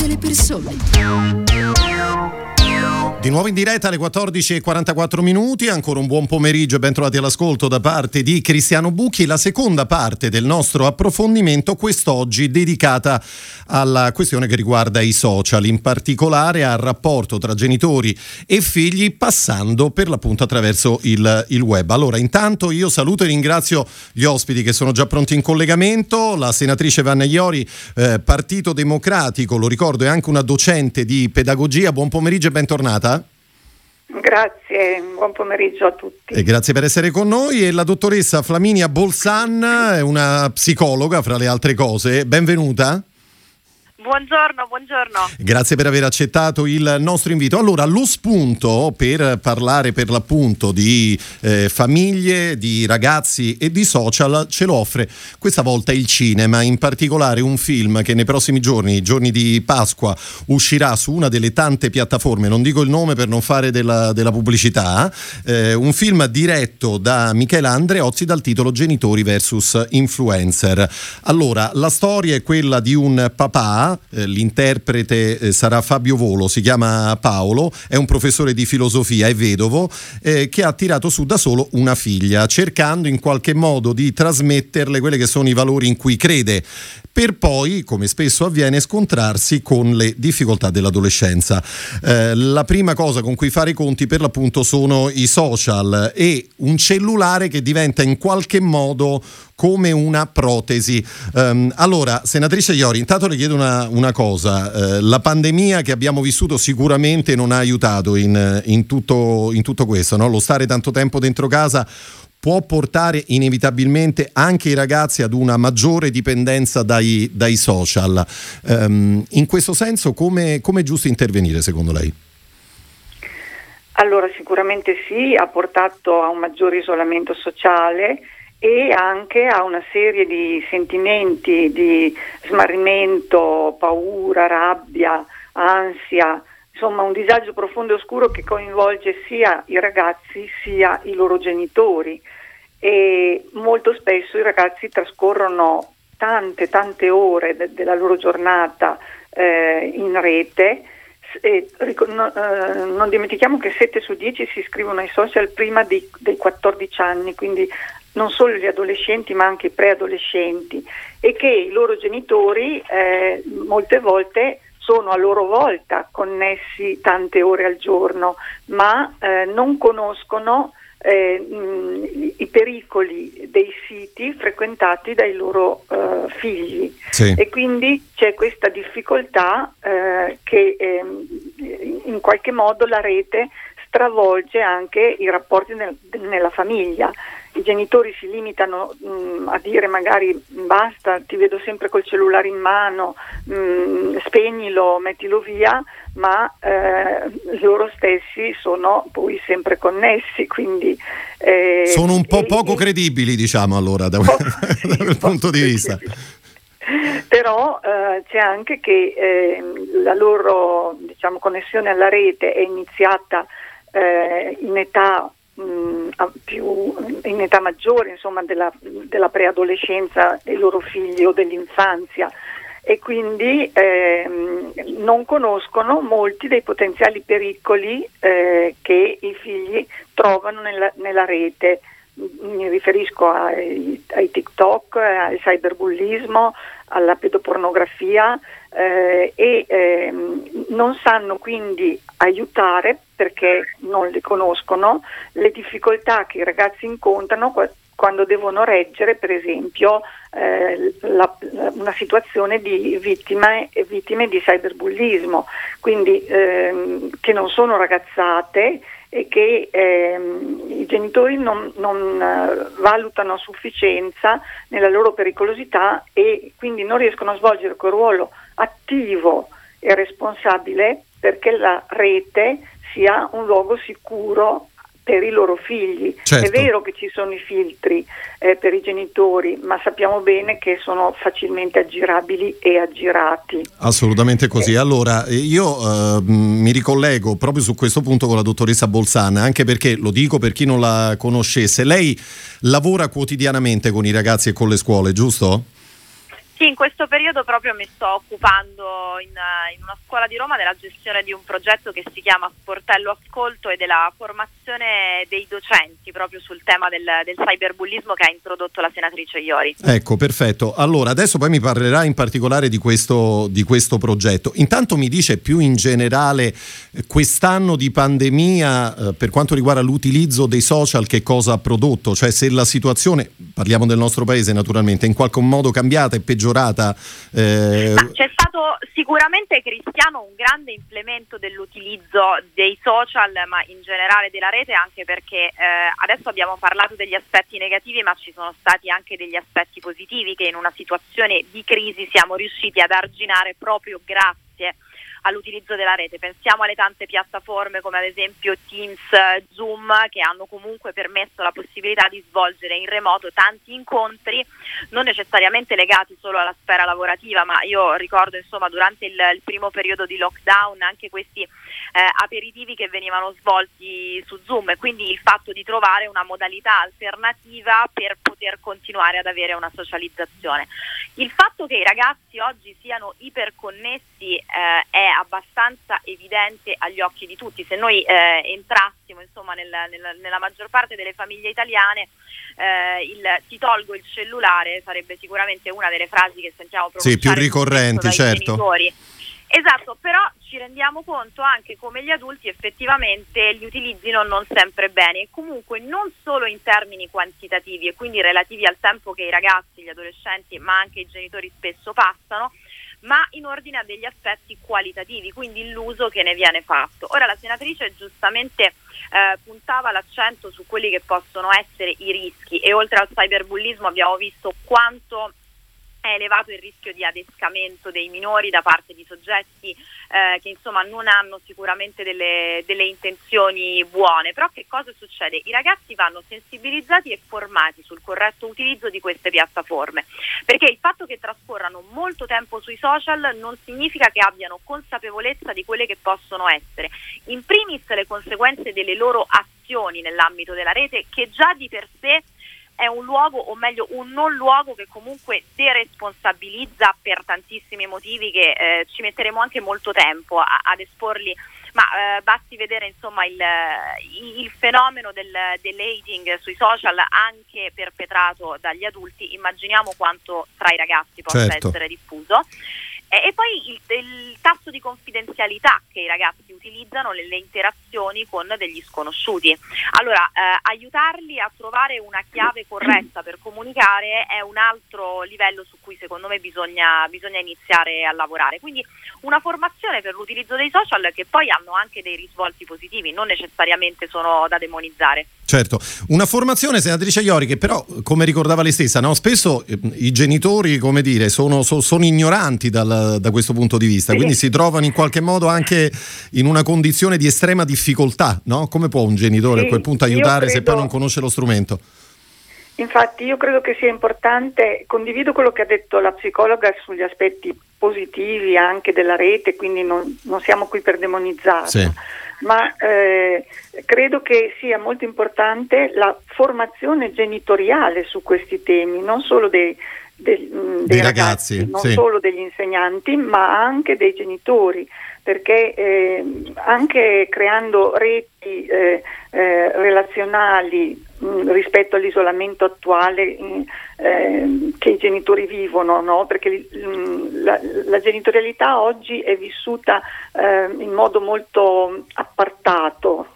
delle persone. Di nuovo in diretta alle 14:44, ancora un buon pomeriggio e bentrovati all'ascolto da parte di Cristiano Bucchi. La seconda parte del nostro approfondimento quest'oggi dedicata alla questione che riguarda i social, in particolare al rapporto tra genitori e figli passando per l'appunto attraverso il web. Allora, intanto io saluto e ringrazio gli ospiti che sono già pronti in collegamento. La senatrice Vanna Iori, Partito Democratico, lo ricordo, è anche una docente di pedagogia. Buon pomeriggio e bentornata. Grazie, buon pomeriggio a tutti. E grazie per essere con noi. E la dottoressa Flaminia Bolzàn è una psicologa, fra le altre cose. Benvenuta. Buongiorno. Grazie per aver accettato il nostro invito. Allora, lo spunto per parlare per l'appunto di famiglie, di ragazzi e di social ce lo offre questa volta il cinema, in particolare un film che nei prossimi giorni, giorni di Pasqua, uscirà su una delle tante piattaforme, non dico il nome per non fare della pubblicità, un film diretto da Michela Andreozzi dal titolo Genitori vs Influencer. Allora, la storia è quella di un papà, l'interprete sarà Fabio Volo, si chiama Paolo, è un professore di filosofia, è vedovo, che ha tirato su da solo una figlia, cercando in qualche modo di trasmetterle quelli che sono i valori in cui crede, per poi, come spesso avviene, scontrarsi con le difficoltà dell'adolescenza. La prima cosa con cui fare i conti per l'appunto sono i social e un cellulare che diventa in qualche modo come una protesi. Allora, senatrice Iori, intanto le chiedo una cosa, la pandemia che abbiamo vissuto sicuramente non ha aiutato in tutto questo, no? Lo stare tanto tempo dentro casa può portare inevitabilmente anche i ragazzi ad una maggiore dipendenza dai social. In questo senso come è giusto intervenire secondo lei? Allora, sicuramente sì, ha portato a un maggiore isolamento sociale e anche a una serie di sentimenti di smarrimento, paura, rabbia, ansia, insomma un disagio profondo e oscuro che coinvolge sia i ragazzi sia i loro genitori. E molto spesso i ragazzi trascorrono tante ore della loro giornata in rete. Non dimentichiamo che 7 su 10 si iscrivono ai social prima dei 14 anni, quindi non solo gli adolescenti ma anche i preadolescenti, e che i loro genitori molte volte sono a loro volta connessi tante ore al giorno, ma non conoscono i pericoli dei siti frequentati dai loro figli. Sì. E quindi c'è questa difficoltà che in qualche modo la rete stravolge anche i rapporti nella famiglia. I genitori si limitano a dire magari basta, ti vedo sempre col cellulare in mano, spegnilo, mettilo via, ma loro stessi sono poi sempre connessi, quindi sono un po' poco credibili, diciamo, allora da quel punto di vista. Però c'è anche che la loro, diciamo, connessione alla rete è iniziata in età maggiore, insomma, della preadolescenza dei loro figli o dell'infanzia, e quindi non conoscono molti dei potenziali pericoli che i figli trovano nella rete. Mi riferisco ai TikTok, al cyberbullismo, alla pedopornografia, non sanno quindi aiutare, perché non le conoscono, le difficoltà che i ragazzi incontrano quando devono reggere, per esempio, una situazione di vittime di cyberbullismo, quindi che non sono ragazzate e che i genitori non valutano a sufficienza nella loro pericolosità, e quindi non riescono a svolgere quel ruolo attivo e responsabile perché la rete sia un luogo sicuro per i loro figli. Certo. È vero che ci sono i filtri per i genitori, ma sappiamo bene che sono facilmente aggirabili e aggirati. Assolutamente così. Allora, io mi ricollego proprio su questo punto con la dottoressa Bolzàn, anche perché, lo dico per chi non la conoscesse, lei lavora quotidianamente con i ragazzi e con le scuole, giusto? Sì, in questo periodo proprio mi sto occupando in una scuola di Roma della gestione di un progetto che si chiama Sportello Ascolto e della formazione dei docenti proprio sul tema del cyberbullismo che ha introdotto la senatrice Iori. Ecco, perfetto. Allora, adesso poi mi parlerà in particolare di questo progetto. Intanto mi dice più in generale quest'anno di pandemia per quanto riguarda l'utilizzo dei social che cosa ha prodotto, cioè se la situazione, parliamo del nostro paese naturalmente, in qualche modo cambiata e peggiorata. C'è stato sicuramente, Cristiano, un grande implemento dell'utilizzo dei social, ma in generale della rete, anche perché adesso abbiamo parlato degli aspetti negativi, ma ci sono stati anche degli aspetti positivi che in una situazione di crisi siamo riusciti ad arginare proprio grazie all'utilizzo della rete. Pensiamo alle tante piattaforme come ad esempio Teams, Zoom, che hanno comunque permesso la possibilità di svolgere in remoto tanti incontri, non necessariamente legati solo alla sfera lavorativa, ma io ricordo insomma durante il primo periodo di lockdown anche questi aperitivi che venivano svolti su Zoom, e quindi il fatto di trovare una modalità alternativa per poter continuare ad avere una socializzazione. Il fatto che i ragazzi oggi siano iperconnessi è abbastanza evidente agli occhi di tutti. Se noi entrassimo insomma nella maggior parte delle famiglie italiane, ti tolgo il cellulare sarebbe sicuramente una delle frasi che sentiamo pronunciare, sì, più ricorrenti, certo, genitori. Esatto, però ci rendiamo conto anche come gli adulti effettivamente li utilizzino non sempre bene, e comunque non solo in termini quantitativi e quindi relativi al tempo che i ragazzi, gli adolescenti, ma anche i genitori spesso passano, ma in ordine a degli aspetti qualitativi, quindi l'uso che ne viene fatto. Ora la senatrice giustamente puntava l'accento su quelli che possono essere i rischi, e oltre al cyberbullismo abbiamo visto quanto è elevato il rischio di adescamento dei minori da parte di soggetti che insomma non hanno sicuramente delle intenzioni buone. Però che cosa succede? I ragazzi vanno sensibilizzati e formati sul corretto utilizzo di queste piattaforme, perché il fatto che trascorrano molto tempo sui social non significa che abbiano consapevolezza di quelle che possono essere in primis le conseguenze delle loro azioni nell'ambito della rete, che già di per sé è un luogo, o meglio un non luogo, che comunque deresponsabilizza per tantissimi motivi che ci metteremo anche molto tempo ad esporli, ma basti vedere insomma il fenomeno dell'hating sui social anche perpetrato dagli adulti, immaginiamo quanto tra i ragazzi possa, certo, essere diffuso. E poi il tasso di confidenzialità che i ragazzi utilizzano nelle interazioni con degli sconosciuti. Allora, aiutarli a trovare una chiave corretta per comunicare è un altro livello su cui secondo me bisogna iniziare a lavorare. Quindi una formazione per l'utilizzo dei social che poi hanno anche dei risvolti positivi, non necessariamente sono da demonizzare. Certo, una formazione, senatrice Iori, che però, come ricordava lei stessa, no? Spesso i genitori, come dire, sono ignoranti da questo punto di vista, quindi si trovano in qualche modo anche in una condizione di estrema difficoltà, no? Come può un genitore a quel punto aiutare, credo, se poi non conosce lo strumento? Infatti io credo che sia importante, condivido quello che ha detto la psicologa sugli aspetti positivi anche della rete, quindi non siamo qui per demonizzarla, sì, ma credo che sia molto importante la formazione genitoriale su questi temi, non solo dei ragazzi, non, sì, solo degli insegnanti, ma anche dei genitori, perché anche creando reti relazionali rispetto all'isolamento attuale che i genitori vivono, no? Perché la genitorialità oggi è vissuta in modo molto appartato,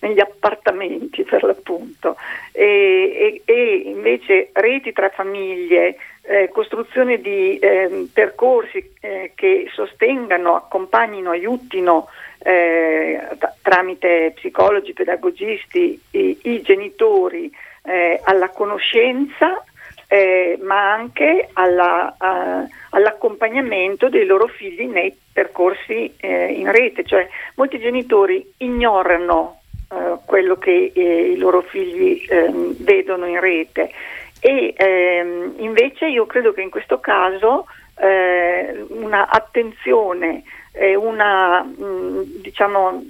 negli appartamenti per l'appunto, e invece reti tra famiglie, costruzione di percorsi che sostengano, accompagnino, aiutino tramite psicologi, pedagogisti, i genitori alla conoscenza, ma anche all'accompagnamento dei loro figli nei percorsi in rete. Cioè molti genitori ignorano quello che i loro figli vedono in rete, e invece io credo che in questo caso una attenzione, una diciamo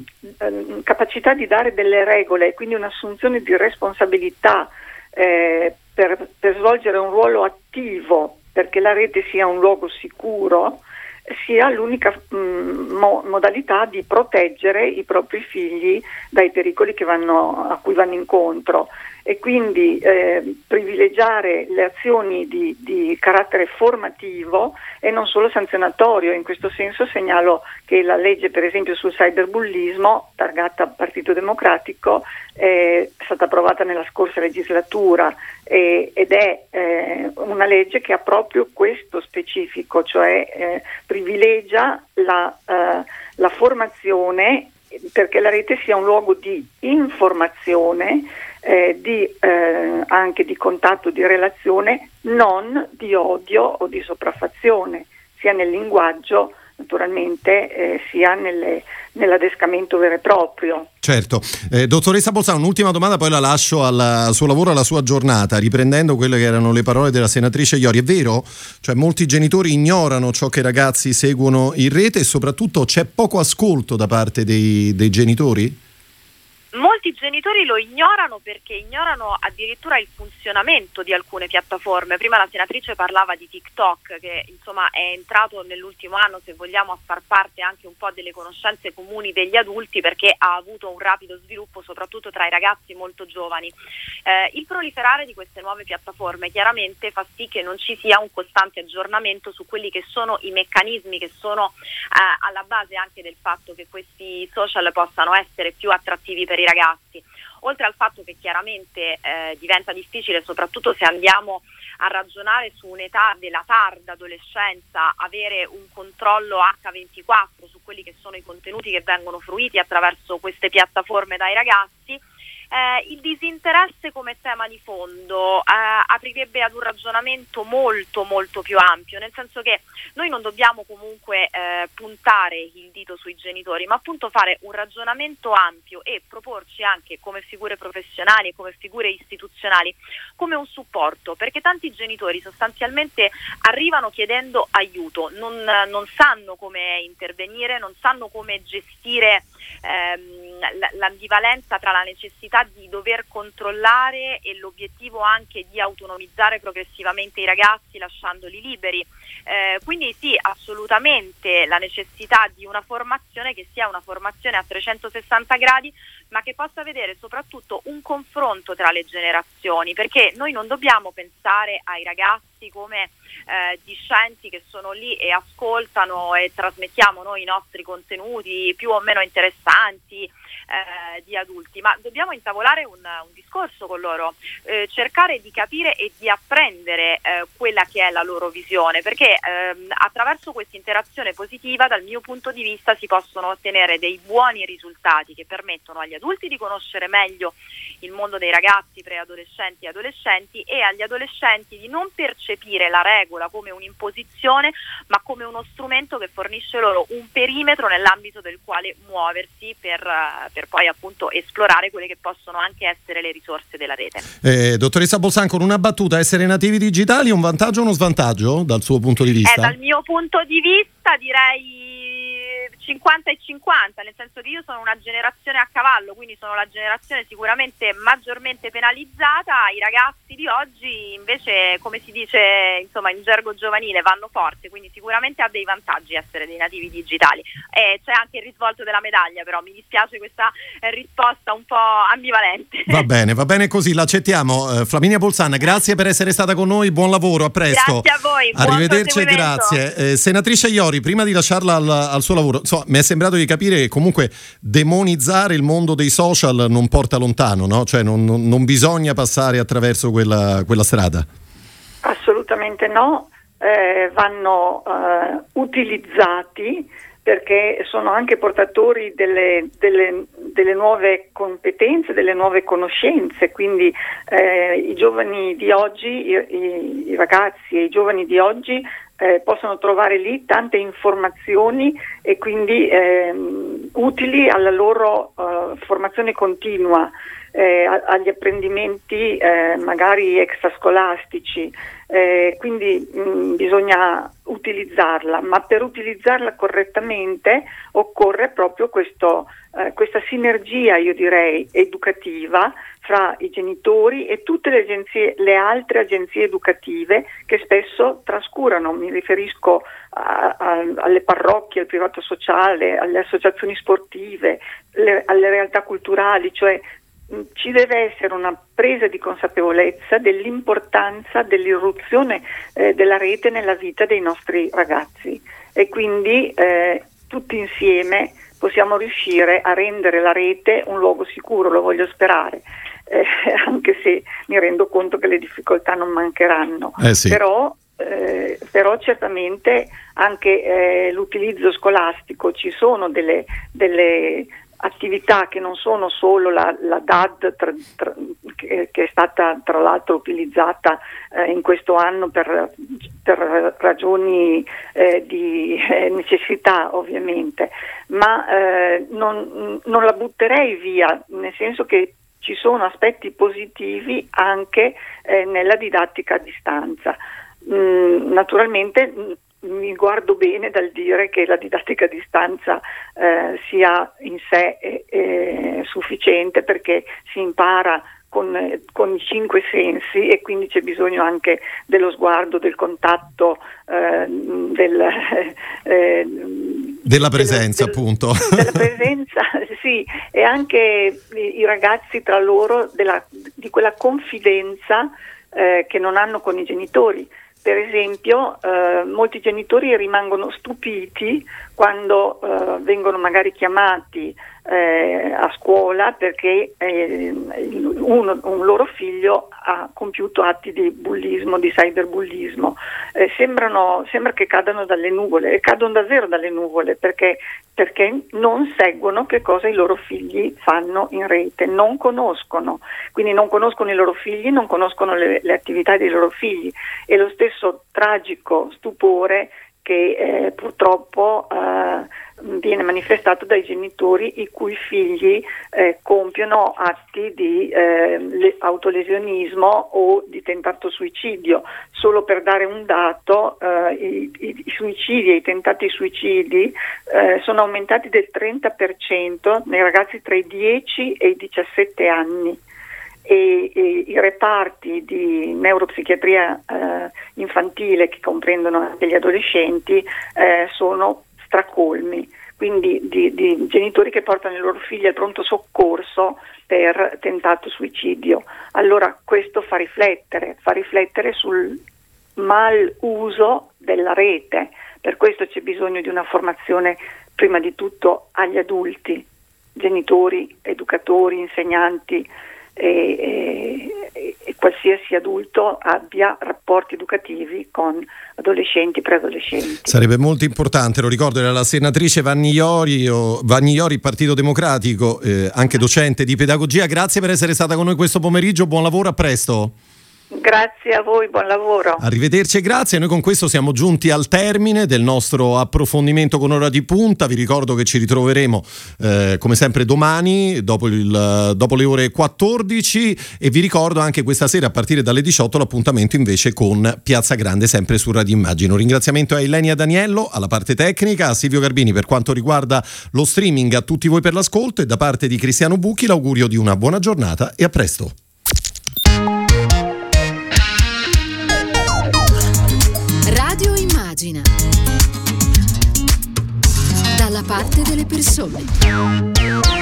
capacità di dare delle regole e quindi un'assunzione di responsabilità per svolgere un ruolo attivo perché la rete sia un luogo sicuro, sia l'unica modalità di proteggere i propri figli dai pericoli che a cui vanno incontro, e quindi privilegiare le azioni di carattere formativo e non solo sanzionatorio. In questo senso segnalo che la legge, per esempio, sul cyberbullismo, targata Partito Democratico, è stata approvata nella scorsa legislatura ed è una legge che ha proprio questo specifico, cioè privilegia la formazione, perché la rete sia un luogo di informazione, anche di contatto, di relazione, non di odio o di sopraffazione, sia nel linguaggio naturalmente sia nell'adescamento vero e proprio. Certo. Dottoressa Bolzàn, un'ultima domanda, poi la lascio al suo lavoro, alla sua giornata, riprendendo quelle che erano le parole della senatrice Iori. È vero? Cioè, molti genitori ignorano ciò che i ragazzi seguono in rete e soprattutto c'è poco ascolto da parte dei genitori? Molti genitori lo ignorano perché ignorano addirittura il funzionamento di alcune piattaforme. Prima la senatrice parlava di TikTok, che insomma è entrato nell'ultimo anno, se vogliamo, a far parte anche un po' delle conoscenze comuni degli adulti, perché ha avuto un rapido sviluppo soprattutto tra i ragazzi molto giovani. Il proliferare di queste nuove piattaforme chiaramente fa sì che non ci sia un costante aggiornamento su quelli che sono i meccanismi che sono alla base anche del fatto che questi social possano essere più attrattivi per i ragazzi, oltre al fatto che chiaramente diventa difficile, soprattutto se andiamo a ragionare su un'età della tarda adolescenza, avere un controllo H24 su quelli che sono i contenuti che vengono fruiti attraverso queste piattaforme dai ragazzi. Il disinteresse come tema di fondo aprirebbe ad un ragionamento molto molto più ampio, nel senso che noi non dobbiamo comunque puntare il dito sui genitori, ma appunto fare un ragionamento ampio e proporci anche come figure professionali e come figure istituzionali come un supporto, perché tanti genitori sostanzialmente arrivano chiedendo aiuto, non sanno come intervenire, non sanno come gestire l'ambivalenza tra la necessità di dover controllare e l'obiettivo anche di autonomizzare progressivamente i ragazzi lasciandoli liberi, quindi sì, assolutamente la necessità di una formazione che sia una formazione a 360 gradi, ma che possa vedere soprattutto un confronto tra le generazioni, perché noi non dobbiamo pensare ai ragazzi come discenti che sono lì e ascoltano e trasmettiamo noi i nostri contenuti più o meno interessanti di adulti, ma dobbiamo intavolare un discorso con loro, cercare di capire e di apprendere quella che è la loro visione, perché attraverso questa interazione positiva, dal mio punto di vista, si possono ottenere dei buoni risultati che permettono agli adulti di conoscere meglio il mondo dei ragazzi, preadolescenti e adolescenti, e agli adolescenti di non percepire la regola come un'imposizione, ma come uno strumento che fornisce loro un perimetro nell'ambito del quale muoversi per poi appunto esplorare quelle che possono anche essere le risorse della rete. Dottoressa Bolzàn, con una battuta, essere nativi digitali è un vantaggio o uno svantaggio dal suo punto di vista? Dal mio punto di vista direi 50-50, nel senso che io sono una generazione a cavallo, quindi sono la generazione sicuramente maggiormente penalizzata. I ragazzi di oggi invece, come si dice insomma in gergo giovanile, vanno forte, quindi sicuramente ha dei vantaggi essere dei nativi digitali. C'è anche il risvolto della medaglia, però mi dispiace questa risposta un po' ambivalente. Va bene così, l'accettiamo. Flaminia Bolzàn, grazie per essere stata con noi, buon lavoro, a presto. Grazie a voi, arrivederci, grazie. Senatrice Iori, prima di lasciarla al suo lavoro, mi è sembrato di capire che comunque demonizzare il mondo dei social non porta lontano, no? Cioè non bisogna passare attraverso quella strada. Assolutamente no, vanno utilizzati, perché sono anche portatori delle nuove competenze, delle nuove conoscenze, quindi i giovani di oggi, i ragazzi e i giovani di oggi possono trovare lì tante informazioni e quindi utili alla loro formazione continua. agli apprendimenti magari extrascolastici, quindi bisogna utilizzarla, ma per utilizzarla correttamente occorre proprio questa sinergia, io direi, educativa fra i genitori e tutte le agenzie, le altre agenzie educative che spesso trascurano. Mi riferisco alle parrocchie, al privato sociale, alle associazioni sportive, alle realtà culturali, cioè ci deve essere una presa di consapevolezza dell'importanza dell'irruzione della rete nella vita dei nostri ragazzi, e quindi tutti insieme possiamo riuscire a rendere la rete un luogo sicuro, lo voglio sperare, anche se mi rendo conto che le difficoltà non mancheranno, sì. Però certamente anche l'utilizzo scolastico, ci sono delle attività che non sono solo la DAD che è stata tra l'altro utilizzata in questo anno per ragioni di necessità ovviamente, ma non la butterei via, nel senso che ci sono aspetti positivi anche nella didattica a distanza. Naturalmente mi guardo bene dal dire che la didattica a distanza sia in sé sufficiente, perché si impara con i 5 sensi e quindi c'è bisogno anche dello sguardo, del contatto, della presenza, appunto. Della presenza, sì, e anche i ragazzi tra loro di quella confidenza che non hanno con i genitori. Per esempio, molti genitori rimangono stupiti quando vengono magari chiamati a scuola perché un loro figlio ha compiuto atti di bullismo, di cyberbullismo. Sembra che cadano dalle nuvole, e cadono davvero dalle nuvole perché non seguono che cosa i loro figli fanno in rete, non conoscono, quindi non conoscono i loro figli, non conoscono le attività dei loro figli, e lo stesso tragico stupore che purtroppo viene manifestato dai genitori i cui figli compiono atti di autolesionismo o di tentato suicidio. Solo per dare un dato, i suicidi e i tentati suicidi sono aumentati del 30% nei ragazzi tra i 10 e i 17 anni. E i reparti di neuropsichiatria infantile, che comprendono anche gli adolescenti, sono stracolmi, quindi di genitori che portano i loro figli al pronto soccorso per tentato suicidio. Allora questo fa riflettere sul maluso della rete, per questo c'è bisogno di una formazione prima di tutto agli adulti, genitori, educatori, insegnanti, e qualsiasi adulto abbia rapporti educativi con adolescenti, preadolescenti. Sarebbe molto importante, lo ricordo, era la senatrice Vanna Iori, Partito Democratico, anche docente di pedagogia. Grazie per essere stata con noi questo pomeriggio, buon lavoro, a presto. Grazie a voi, buon lavoro. Arrivederci e grazie. Noi con questo siamo giunti al termine del nostro approfondimento con Ora di Punta. Vi ricordo che ci ritroveremo come sempre domani dopo le ore 14, e vi ricordo anche questa sera a partire dalle 18 l'appuntamento invece con Piazza Grande, sempre su Radio Immagine. Un ringraziamento a Ilenia Daniele alla parte tecnica, a Silvio Garbini per quanto riguarda lo streaming, a tutti voi per l'ascolto, e da parte di Cristiano Bucchi l'augurio di una buona giornata e a presto. Dalla parte delle persone.